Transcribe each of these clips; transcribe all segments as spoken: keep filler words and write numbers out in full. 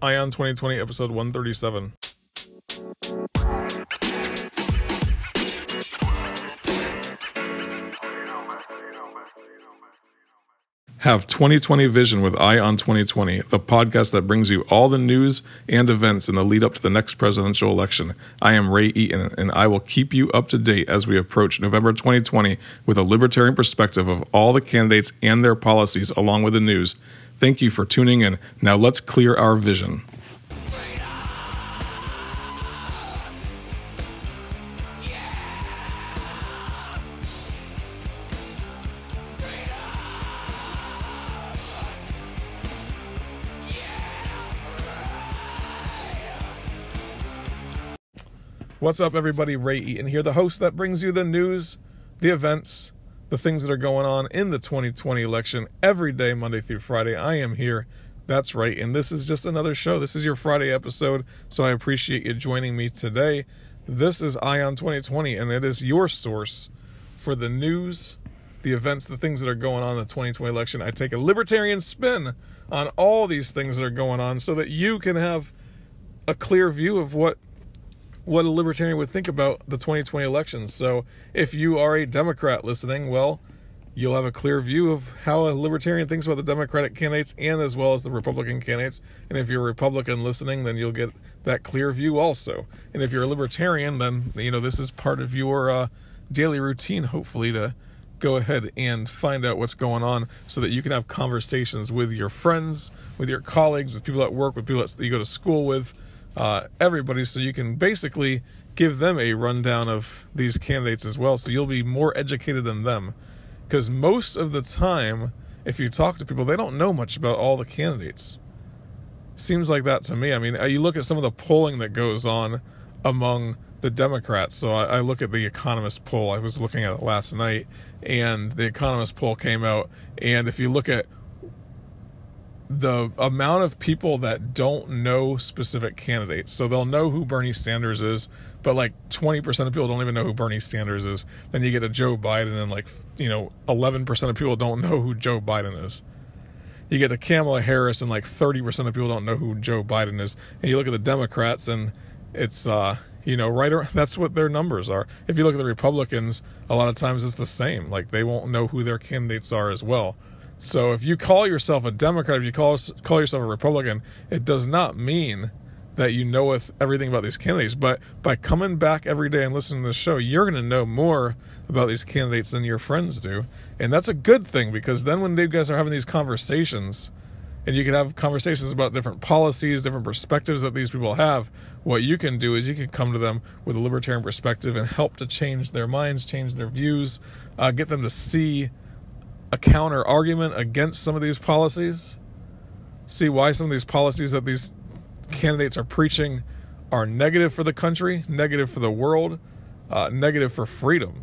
ION twenty twenty, episode one thirty-seven. Have twenty twenty vision with ION twenty twenty, the podcast that brings you all the news and events in the lead up to the next presidential election. I am Ray Eaton, and I will keep you up to date as we approach November twenty twenty with a libertarian perspective of all the candidates and their policies, along with the news. Thank you for tuning in. Now let's clear our vision. What's up, everybody? Ray Eaton here, the host that brings you the news, the events, the things that are going on in the twenty twenty election every day, Monday through Friday. I am here. That's right. And this is just another show. This is your Friday episode, so I appreciate you joining me today. This is ION twenty twenty, and it is your source for the news, the events, the things that are going on in the twenty twenty election. I take a libertarian spin on all these things that are going on so that you can have a clear view of what what a libertarian would think about the twenty twenty elections. So if you are a Democrat listening, well, you'll have a clear view of how a libertarian thinks about the Democratic candidates and as well as the Republican candidates. And if you're a Republican listening, then you'll get that clear view also. And if you're a libertarian, then, you know, this is part of your uh, daily routine, hopefully, to go ahead and find out what's going on so that you can have conversations with your friends, with your colleagues, with people at work, with people that you go to school with, Uh, everybody, so you can basically give them a rundown of these candidates as well, so you'll be more educated than them, because most of the time, if you talk to people, they don't know much about all the candidates. Seems like that to me. I mean, you look at some of the polling that goes on among the Democrats. So I, I look at The Economist poll. I was looking at it last night, and The Economist poll came out, and if you look at the amount of people that don't know specific candidates. So they'll know who Bernie Sanders is, but like twenty percent of people don't even know who Bernie Sanders is. Then you get a Joe Biden, and like, you know, eleven percent of people don't know who Joe Biden is. You get a Kamala Harris, and like thirty percent of people don't know who Joe Biden is. And you look at the Democrats, and it's, uh, you know, right around, that's what their numbers are. If you look at the Republicans, a lot of times it's the same. Like, they won't know who their candidates are as well. So if you call yourself a Democrat, if you call call yourself a Republican, it does not mean that you know everything about these candidates. But by coming back every day and listening to the show, you're going to know more about these candidates than your friends do. And that's a good thing, because then when you guys are having these conversations, and you can have conversations about different policies, different perspectives that these people have, what you can do is you can come to them with a libertarian perspective and help to change their minds, change their views, uh, get them to see a counter argument against some of these policies, see why some of these policies that these candidates are preaching are negative for the country, negative for the world, uh, negative for freedom.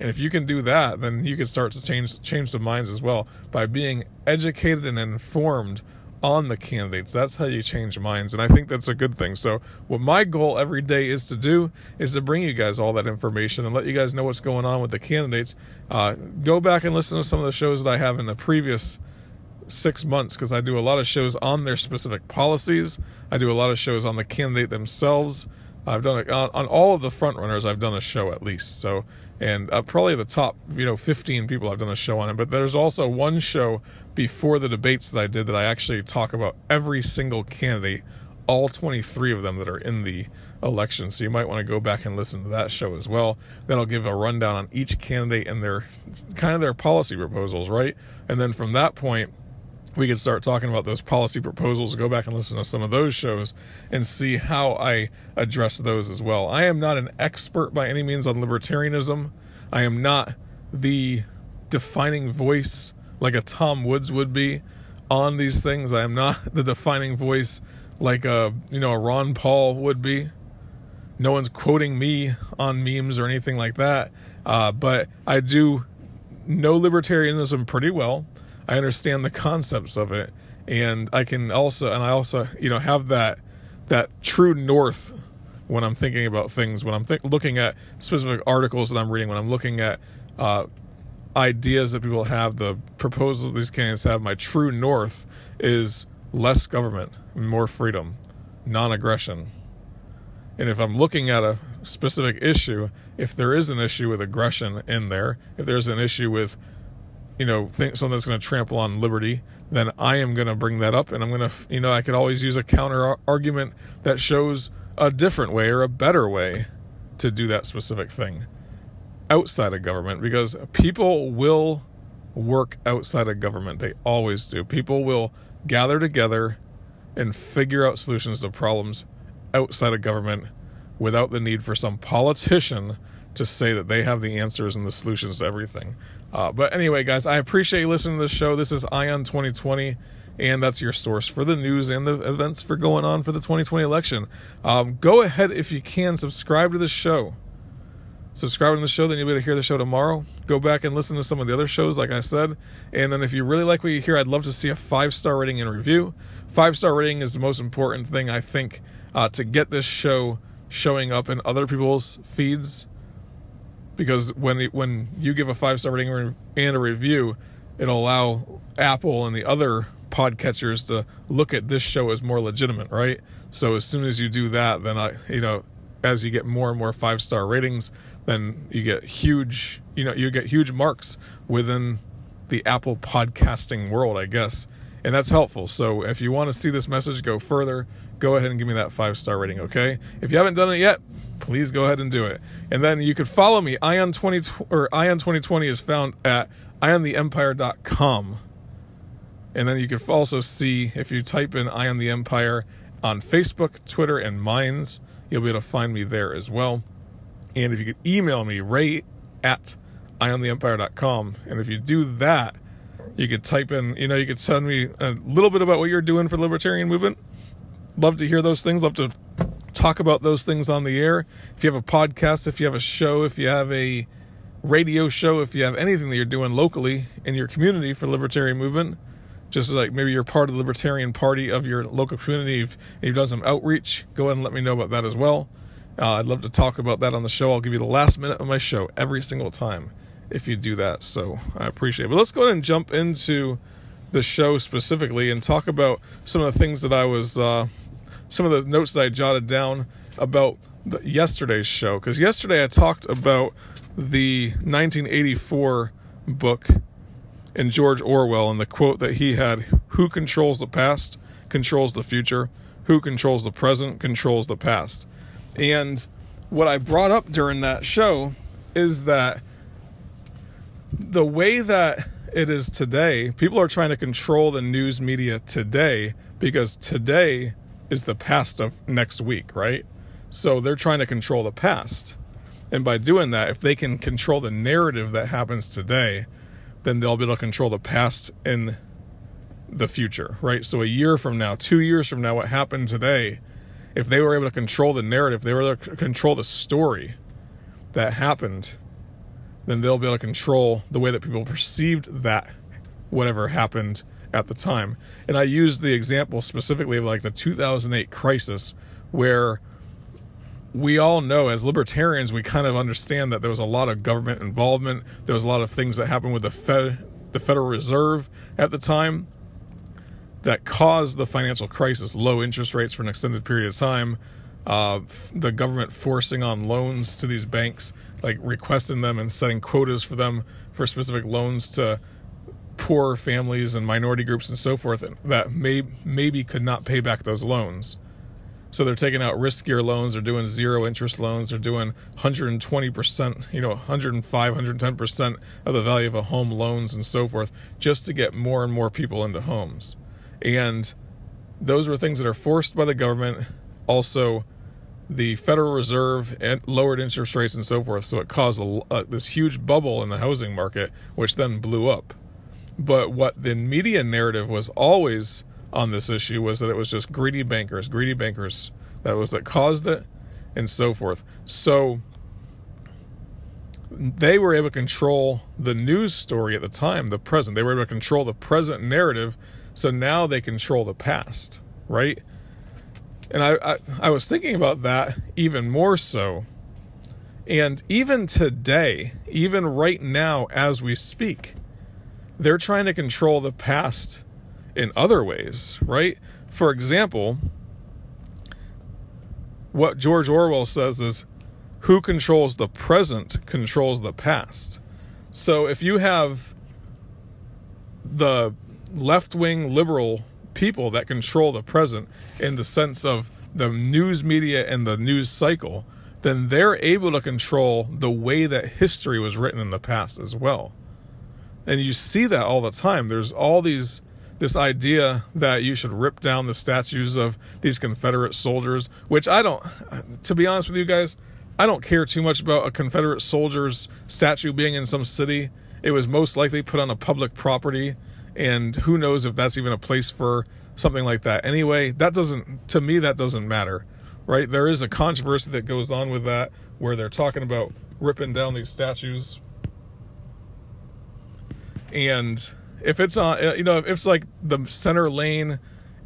And if you can do that, then you can start to change change some minds as well by being educated and informed on the candidates. That's how you change minds, and I think that's a good thing. So what my goal every day is to do is to bring you guys all that information and let you guys know what's going on with the candidates. Uh, go back and listen to some of the shows that I have in the previous six months, because I do a lot of shows on their specific policies. I do a lot of shows on the candidate themselves. I've done it on, on all of the front runners. I've done a show at least. So, and uh, probably the top, you know, fifteen people I've done a show on it. But there's also one show before the debates that I did that I actually talk about every single candidate, all twenty-three of them that are in the election. So you might want to go back and listen to that show as well. That'll give a rundown on each candidate and their kind of their policy proposals, right? And then from that point, we can start talking about those policy proposals. Go back and listen to some of those shows and see how I address those as well. I am not an expert by any means on libertarianism. I am not the defining voice like a Tom Woods would be on these things. I am not the defining voice like a, you know, a Ron Paul would be. No one's quoting me on memes or anything like that. Uh, but I do know libertarianism pretty well. I understand the concepts of it, and I can also, and I also, you know, have that that true north when I'm thinking about things, when I'm th- looking at specific articles that I'm reading, when I'm looking at uh, ideas that people have, the proposals these candidates have. My true north is less government, more freedom, non-aggression. And if I'm looking at a specific issue, if there is an issue with aggression in there, if there's an issue with, you know, think something that's going to trample on liberty, then I am going to bring that up. And I'm going to, you know, I could always use a counter argument that shows a different way or a better way to do that specific thing outside of government, because people will work outside of government. They always do. People will gather together and figure out solutions to problems outside of government without the need for some politician to say that they have the answers and the solutions to everything. Uh, but anyway, guys, I appreciate you listening to this show. This is ION twenty twenty, and that's your source for the news and the events for going on for the twenty twenty election. Um, go ahead, if you can, subscribe to the show. Subscribe to the show, then you'll be able to hear the show tomorrow. Go back and listen to some of the other shows, like I said. And then if you really like what you hear, I'd love to see a five-star rating and review. Five-star rating is the most important thing, I think, uh, to get this show showing up in other people's feeds. Because when when you give a five-star rating and a review, it'll allow Apple and the other podcatchers to look at this show as more legitimate, right? So as soon as you do that, then I, you know, as you get more and more five-star ratings, then you get huge, you know, you get huge marks within the Apple podcasting world, I guess, and that's helpful. So if you want to see this message go further, go ahead and give me that five-star rating, okay? If you haven't done it yet, please go ahead and do it. And then you can follow me. Ion twenty or Ion twenty twenty is found at ion the empire dot com. And then you can also see, if you type in Ion the Empire on Facebook, Twitter, and Minds, you'll be able to find me there as well. And if you could email me, ray at ion the empire dot com. And if you do that, you could type in, you know, you could send me a little bit about what you're doing for the libertarian movement. Love to hear those things. Love to talk about those things on the air. If you have a podcast, if you have a show, if you have a radio show, if you have anything that you're doing locally in your community for libertarian movement, just like maybe you're part of the Libertarian Party of your local community and you've done some outreach, go ahead and let me know about that as well. Uh, I'd love to talk about that on the show. I'll give you the last minute of my show every single time if you do that, so I appreciate it. But let's go ahead and jump into the show specifically and talk about some of the things that I was... Uh, some of the notes that I jotted down about the, yesterday's show. Because yesterday I talked about the nineteen eighty-four book and George Orwell and the quote that he had, "Who controls the past controls the future. Who controls the present controls the past." And what I brought up during that show is that the way that it is today, people are trying to control the news media today because today is the past of next week, right? So they're trying to control the past. And by doing that, if they can control the narrative that happens today, then they'll be able to control the past in the future, right? So a year from now, two years from now, what happened today, if they were able to control the narrative, they were able to control the story that happened, then they'll be able to control the way that people perceived that, whatever happened at the time. And I used the example specifically of like the two thousand eight crisis, where we all know as libertarians, we kind of understand that there was a lot of government involvement. There was a lot of things that happened with the Fed, the Federal Reserve at the time that caused the financial crisis, low interest rates for an extended period of time, uh, the government forcing on loans to these banks, like requesting them and setting quotas for them for specific loans to poor families and minority groups and so forth that may maybe could not pay back those loans. So they're taking out riskier loans, they're doing zero interest loans, they're doing one hundred twenty percent, you know, one hundred five, one hundred ten percent of the value of a home loans and so forth, just to get more and more people into homes. And those were things that are forced by the government, also the Federal Reserve and lowered interest rates and so forth. So it caused a, uh, this huge bubble in the housing market, which then blew up. But what the media narrative was always on this issue was that it was just greedy bankers, greedy bankers that was that caused it, and so forth. So they were able to control the news story at the time, the present. They were able to control the present narrative, so now they control the past, right? And I, I, I was thinking about that even more so. And even today, even right now as we speak, they're trying to control the past in other ways, right? For example, what George Orwell says is, who controls the present controls the past. So if you have the left-wing liberal people that control the present in the sense of the news media and the news cycle, then they're able to control the way that history was written in the past as well. And you see that all the time. There's all these, this idea that you should rip down the statues of these Confederate soldiers, which I don't, to be honest with you guys, I don't care too much about a Confederate soldier's statue being in some city. It was most likely put on a public property, and who knows if that's even a place for something like that. Anyway, that doesn't, to me, that doesn't matter, right? There is a controversy that goes on with that where they're talking about ripping down these statues. And if it's on, you know, if it's like the center lane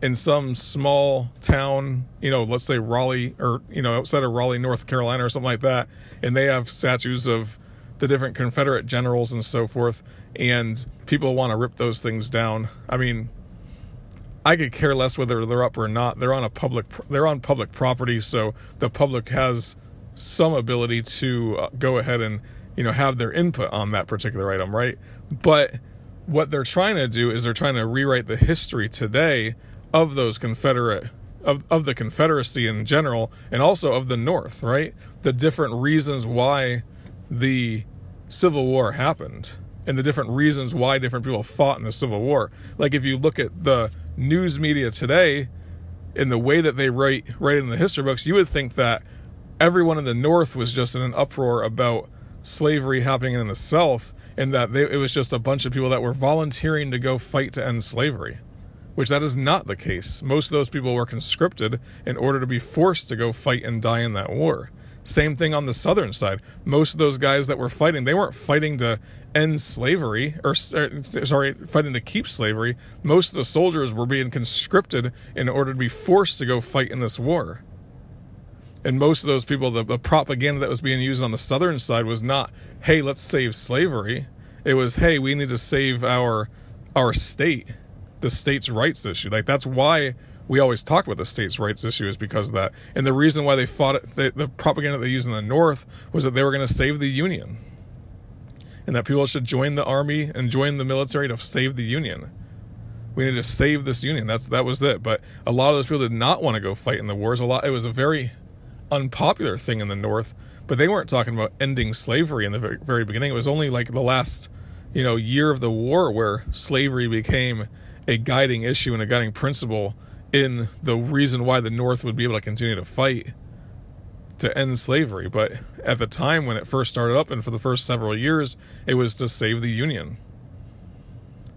in some small town, you know, let's say Raleigh or, you know, outside of Raleigh, North Carolina or something like that, and they have statues of the different Confederate generals and so forth, and people want to rip those things down. I mean, I could care less whether they're up or not. They're on a public, they're on public property, so the public has some ability to go ahead and, you know, have their input on that particular item, right? But what they're trying to do is they're trying to rewrite the history today of those Confederate, of, of the Confederacy in general, and also of the North, right? The different reasons why the Civil War happened and the different reasons why different people fought in the Civil War. Like if you look at the news media today and the way that they write, write in the history books, you would think that everyone in the North was just in an uproar about slavery happening in the South, and that they, it was just a bunch of people that were volunteering to go fight to end slavery, which that is not the case. Most of those people were conscripted in order to be forced to go fight and die in that war. Same thing on the Southern side. Most of those guys that were fighting, they weren't fighting to end slavery, or sorry, fighting to keep slavery. Most of the soldiers were being conscripted in order to be forced to go fight in this war. And most of those people, the, the propaganda that was being used on the Southern side was not, hey, let's save slavery. It was, hey, we need to save our our state, the states' rights issue. Like, that's why we always talk about the states' rights issue, is because of that. And the reason why they fought it, the, the propaganda they used in the North, was that they were going to save the Union, and that people should join the army and join the military to save the Union. We need to save this Union. That's that was it. But a lot of those people did not want to go fight in the wars. A lot. It was a very unpopular thing in the North, but they weren't talking about ending slavery in the very, very beginning. It was only like the last, you know, year of the war where slavery became a guiding issue and a guiding principle in the reason why the North would be able to continue to fight to end slavery. But at the time when it first started up and for the first several years, it was to save the Union.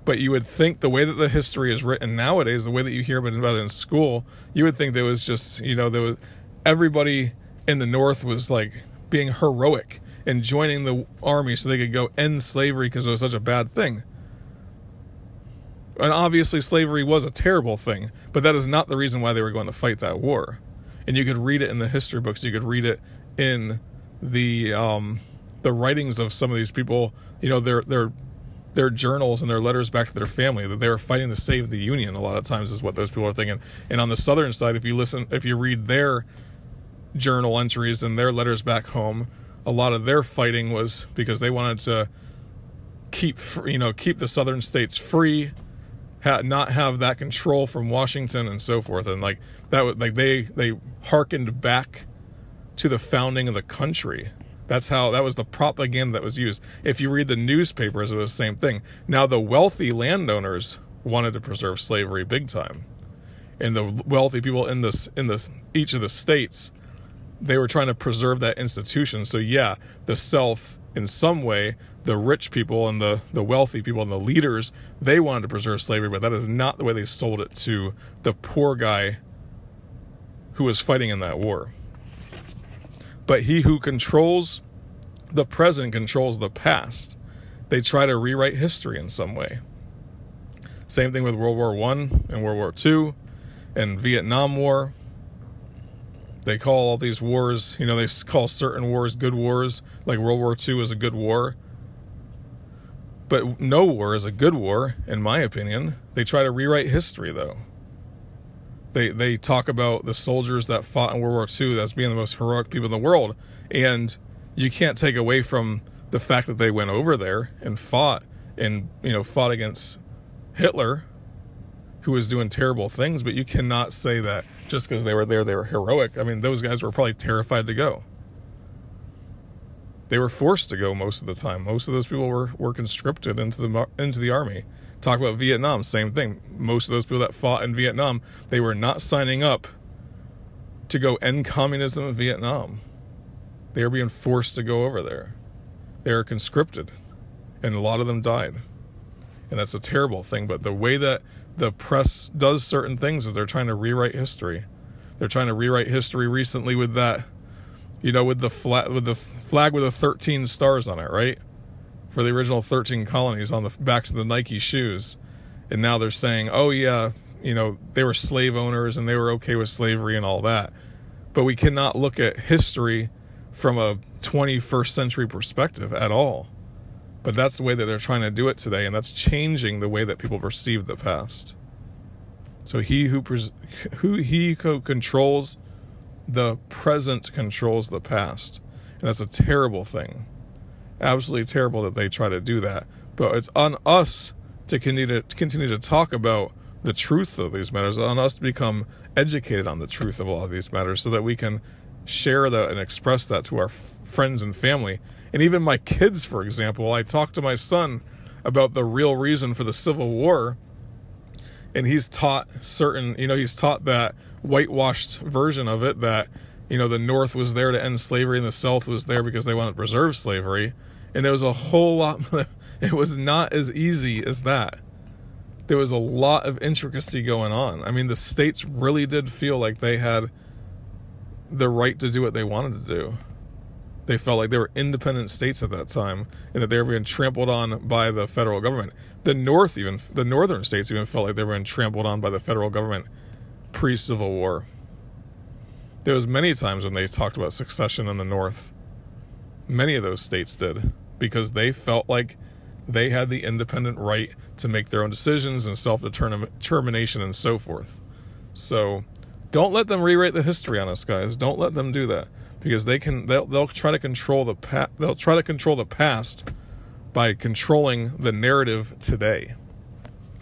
But you would think the way that the history is written nowadays, the way that you hear about it in school, you would think there was just, you know, there was everybody in the North was like being heroic and joining the army so they could go end slavery because it was such a bad thing. And obviously slavery was a terrible thing, but that is not the reason why they were going to fight that war. And you could read it in the history books. You could read it in the um, the writings of some of these people, you know, their their their journals and their letters back to their family, that they were fighting to save the Union a lot of times is what those people are thinking. And on the Southern side, if you listen, if you read their journal entries and their letters back home, a lot of their fighting was because they wanted to keep, you know, keep the Southern states free, ha- not have that control from Washington and so forth. And like that was, like they they hearkened back to the founding of the country. That's how, that was the propaganda that was used. If you read the newspapers, it was the same thing. Now the wealthy landowners wanted to preserve slavery big time, and the wealthy people in this in this each of the states, they were trying to preserve that institution. So yeah, the South, in some way, the rich people and the, the wealthy people and the leaders, they wanted to preserve slavery, but that is not the way they sold it to the poor guy who was fighting in that war. But he who controls the present controls the past. They try to rewrite history in some way. Same thing with World War One and World War Two and Vietnam War. They call all these wars, you know, they call certain wars good wars, like World War Two is a good war. But no war is a good war, in my opinion. They try to rewrite history, though. They they talk about the soldiers that fought in World War Two as being the most heroic people in the world. And you can't take away from the fact that they went over there and fought and, you know, fought against Hitler, who was doing terrible things. But you cannot say that just because they were there, they were heroic. I mean, those guys were probably terrified to go. They were forced to go most of the time. Most of those people were, were conscripted into the into the army. Talk about Vietnam, same thing. Most of those people that fought in Vietnam, they were not signing up to go end communism in Vietnam. They were being forced to go over there. They were conscripted, and a lot of them died. And that's a terrible thing, but the way that the press does certain things is they're trying to rewrite history. They're trying to rewrite history recently with that, you know, with the flag with the flag with the thirteen stars on it, right? For the original thirteen colonies on the backs of the Nike shoes. And now they're saying, oh yeah, you know, they were slave owners and they were okay with slavery and all that. But we cannot look at history from a twenty-first century perspective at all. But that's the way that they're trying to do it today, and that's changing the way that people perceive the past. So he who pres- who he co- controls the present controls the past. And that's a terrible thing. Absolutely terrible that they try to do that. But it's on us to continue to, continue to talk about the truth of these matters, on us to become educated on the truth of all of these matters so that we can share that and express that to our f- friends and family. And even my kids, for example, I talked to my son about the real reason for the Civil War, and he's taught certain, you know, he's taught that whitewashed version of it that, you know, the North was there to end slavery and the South was there because they wanted to preserve slavery. And there was a whole lot, it was not as easy as that. There was a lot of intricacy going on. I mean, the states really did feel like they had the right to do what they wanted to do. They felt like they were independent states at that time and that they were being trampled on by the federal government. The North even, the northern states even felt like they were being trampled on by the federal government pre-Civil War. There was many times when they talked about secession in the North. Many of those states did, because they felt like they had the independent right to make their own decisions and self-determination and so forth. So don't let them rewrite the history on us, guys. Don't let them do that, because they can. They'll, they'll try to control the pa- They'll try to control the past by controlling the narrative today.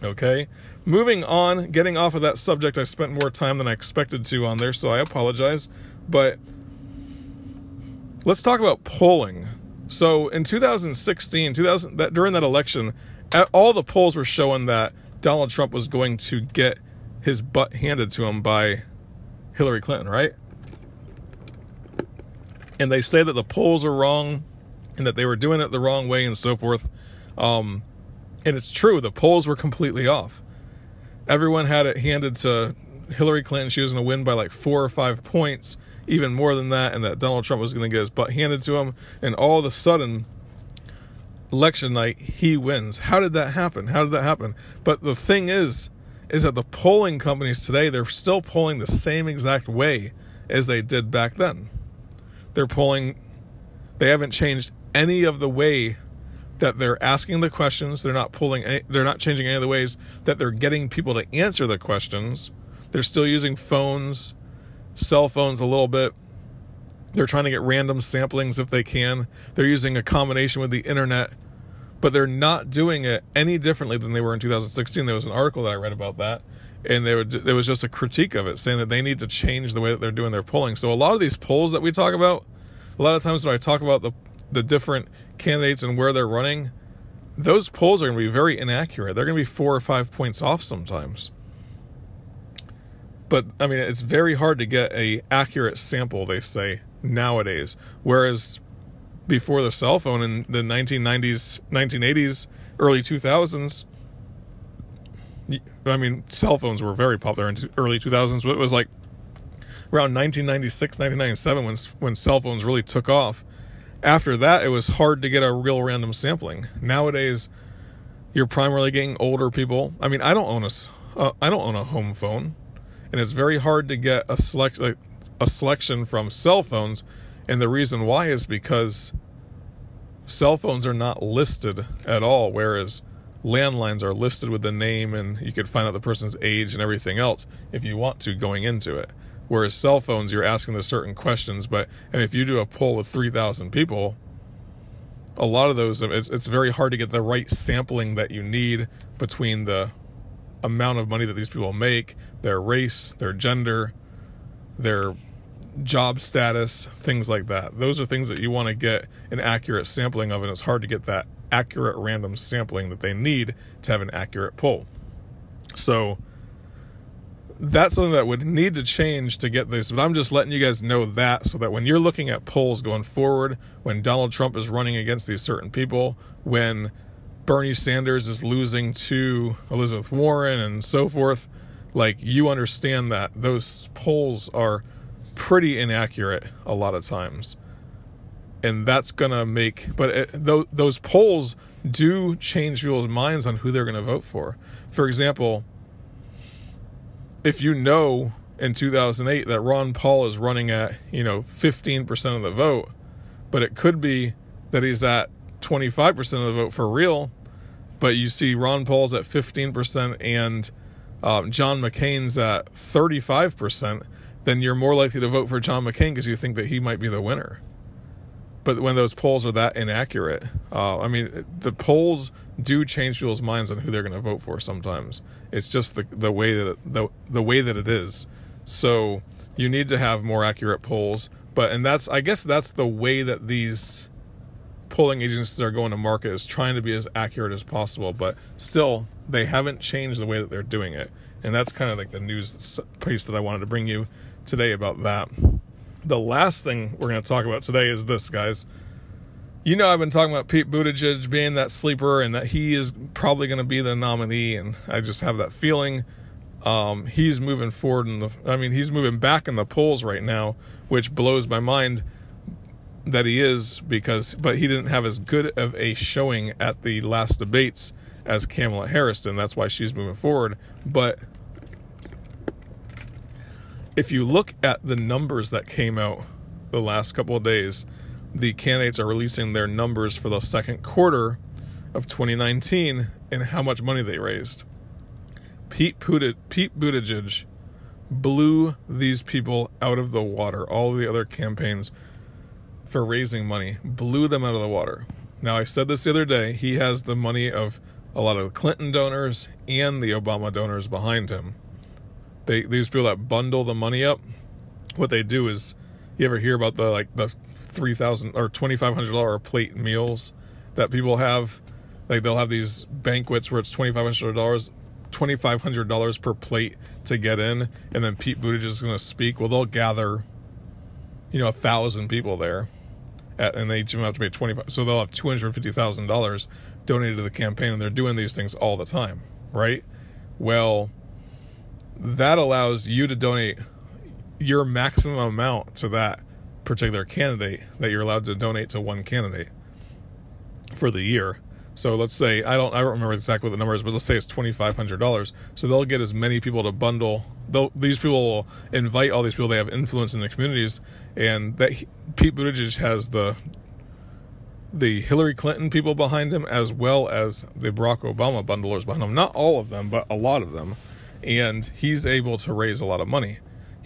Okay. Moving on, getting off of that subject, I spent more time than I expected to on there, so I apologize. But let's talk about polling. So in two thousand sixteen, two thousand, that, during that election, all the polls were showing that Donald Trump was going to get his butt handed to him by Hillary Clinton, right? And they say that the polls are wrong and that they were doing it the wrong way and so forth. Um, and it's true, the polls were completely off. Everyone had it handed to Hillary Clinton. She was going to win by like four or five points, even more than that, and that Donald Trump was going to get his butt handed to him. And all of a sudden, election night, he wins. How did that happen? How did that happen? But the thing is, is that the polling companies today, they're still polling the same exact way as they did back then. They're polling, they haven't changed any of the way that they're asking the questions. They're not pulling any, they're not changing any of the ways that they're getting people to answer the questions. They're still using phones, cell phones a little bit. They're trying to get random samplings if they can. They're using a combination with the internet, but they're not doing it any differently than they were in two thousand sixteen. There was an article that I read about that, and they would, there was just a critique of it, saying that they need to change the way that they're doing their polling. So a lot of these polls that we talk about, a lot of times when I talk about the the different candidates and where they're running, those polls are going to be very inaccurate. They're going to be four or five points off sometimes. But, I mean, it's very hard to get a accurate sample, they say, nowadays. Whereas before the cell phone in the nineteen nineties, nineteen eighties, early two thousands, I mean, cell phones were very popular in the early two thousands, but it was like around nineteen ninety-six, nineteen ninety-seven when, when cell phones really took off. After that, it was hard to get a real random sampling. Nowadays, you're primarily getting older people. I mean, I don't own a, uh, I don't own a home phone, and it's very hard to get a select a, a selection from cell phones. And the reason why is because cell phones are not listed at all, whereas landlines are listed with the name, and you could find out the person's age and everything else if you want to going into it. Whereas cell phones, you're asking the certain questions, but and if you do a poll with three thousand people, a lot of those, it's, it's very hard to get the right sampling that you need between the amount of money that these people make, their race, their gender, their job status, things like that. Those are things that you want to get an accurate sampling of, and it's hard to get that accurate random sampling that they need to have an accurate poll. So that's something that would need to change to get this, but I'm just letting you guys know that so that when you're looking at polls going forward, when Donald Trump is running against these certain people, when Bernie Sanders is losing to Elizabeth Warren and so forth, like, you understand that those polls are pretty inaccurate a lot of times. And that's going to make, but it, th- those polls do change people's minds on who they're going to vote for. For example, if you know in two thousand eight that Ron Paul is running at, you know, fifteen percent of the vote, but it could be that he's at twenty-five percent of the vote for real, but you see Ron Paul's at fifteen percent and um, John McCain's at thirty-five percent, then you're more likely to vote for John McCain because you think that he might be the winner. But when those polls are that inaccurate, uh, I mean, the polls do change people's minds on who they're going to vote for sometimes. It's just the the way that it, the the way that it is. So you need to have more accurate polls. But and that's I guess that's the way that these polling agencies are going to market, is trying to be as accurate as possible. But still, they haven't changed the way that they're doing it. And that's kind of like the news piece that I wanted to bring you today about that. The last thing we're going to talk about today is this, guys. You know, I've been talking about Pete Buttigieg being that sleeper and that he is probably going to be the nominee, and I just have that feeling. Um, he's moving forward in the, I mean, he's moving back in the polls right now, which blows my mind that he is, because, but he didn't have as good of a showing at the last debates as Kamala Harris, and that's why she's moving forward. But if you look at the numbers that came out the last couple of days, the candidates are releasing their numbers for the second quarter of twenty nineteen and how much money they raised. Pete Buttigieg blew these people out of the water. All the other campaigns for raising money blew them out of the water. Now, I said this the other day, he has the money of a lot of Clinton donors and the Obama donors behind him. They, these people that bundle the money up, what they do is, you ever hear about the like the three thousand or twenty five hundred dollar plate meals that people have? Like, they'll have these banquets where it's twenty five hundred dollars, twenty five hundred dollars per plate to get in, and then Pete Buttigieg is going to speak. Well, they'll gather, you know, a thousand people there, at, and they each have to pay twenty five. So they'll have two hundred fifty thousand dollars donated to the campaign, and they're doing these things all the time, right? Well, that allows you to donate your maximum amount to that particular candidate that you're allowed to donate to one candidate for the year. So let's say, I don't I don't remember exactly what the number is, but let's say it's twenty-five hundred dollars. So they'll get as many people to bundle. They'll, these people will invite all these people. They have influence in the communities. And that he, Pete Buttigieg has the the Hillary Clinton people behind him as well as the Barack Obama bundlers behind him. Not all of them, but a lot of them. And he's able to raise a lot of money.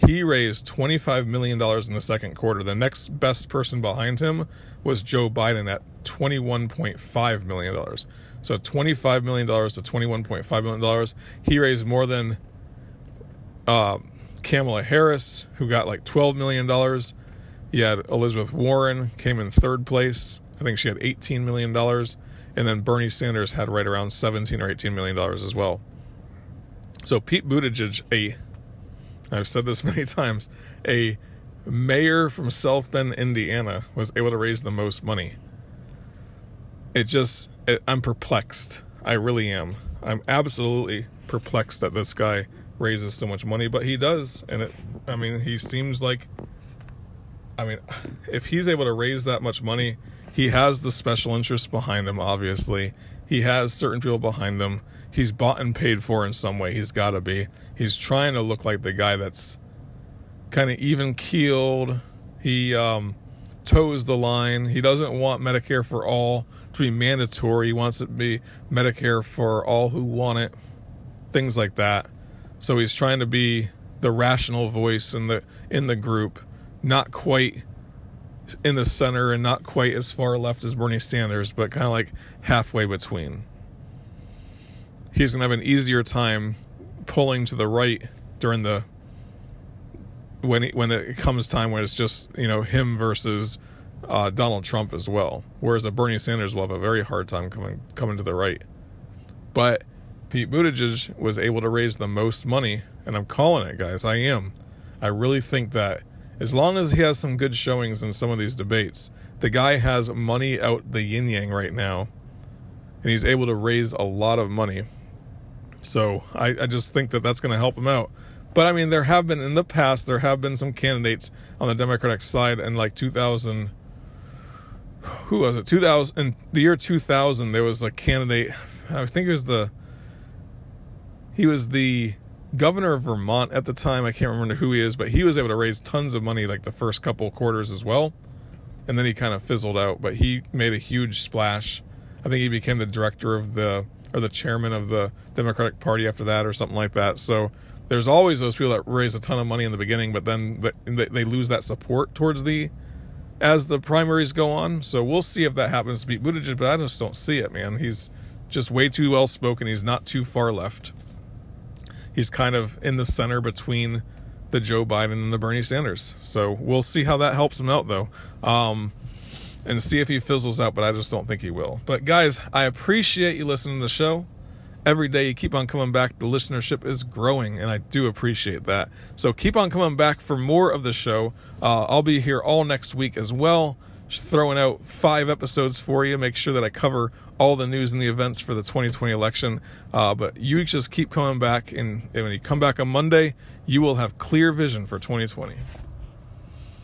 He raised twenty-five million dollars in the second quarter. The next best person behind him was Joe Biden at twenty-one point five million dollars. So twenty-five million dollars to twenty-one point five million dollars. He raised more than uh, Kamala Harris, who got like twelve million dollars. You had Elizabeth Warren came in third place. I think she had eighteen million dollars. And then Bernie Sanders had right around seventeen or eighteen million dollars as well. So Pete Buttigieg, a, I've said this many times, a mayor from South Bend, Indiana, was able to raise the most money. It just, it, I'm perplexed. I really am. I'm absolutely perplexed that this guy raises so much money, but he does. And it, I mean, he seems like, I mean, if he's able to raise that much money, he has the special interests behind him, obviously. He has certain people behind him. He's bought and paid for in some way. He's got to be. He's trying to look like the guy that's kind of even-keeled. He um, toes the line. He doesn't want Medicare for all to be mandatory. He wants it to be Medicare for all who want it, things like that. So he's trying to be the rational voice in the in the group, not quite in the center and not quite as far left as Bernie Sanders, but kind of like halfway between. He's going to have an easier time pulling to the right during the when he, when it comes time when it's just, you know, him versus uh, Donald Trump as well. Whereas a Bernie Sanders will have a very hard time coming coming to the right. But Pete Buttigieg was able to raise the most money, and I'm calling it, guys. I am. I really think that as long as he has some good showings in some of these debates, the guy has money out the yin-yang right now, and he's able to raise a lot of money. So I, I just think that that's going to help him out. But, I mean, there have been, in the past, there have been some candidates on the Democratic side in, like, two thousand, who was it? two thousand, in the year two thousand, there was a candidate, I think it was the, he was the governor of Vermont at the time. I can't remember who he is, but he was able to raise tons of money, like, the first couple quarters as well. And then he kind of fizzled out, but he made a huge splash. I think he became the director of the, or the chairman of the Democratic Party after that or something like that, so there's always those people that raise a ton of money in the beginning, but then they lose that support towards the as the primaries go on. So we'll see if that happens to Pete Buttigieg, but I just don't see it, man. He's just way too well-spoken. He's not too far left. He's kind of in the center between the Joe Biden and the Bernie Sanders. So we'll see how that helps him out, though, um, and see if he fizzles out, but I just don't think he will. But, guys, I appreciate you listening to the show. Every day you keep on coming back, the listenership is growing, and I do appreciate that. So keep on coming back for more of the show. Uh, I'll be here all next week as well, just throwing out five episodes for you. Make sure that I cover all the news and the events for the twenty twenty election. Uh, but you just keep coming back, and, and when you come back on Monday, you will have clear vision for twenty twenty.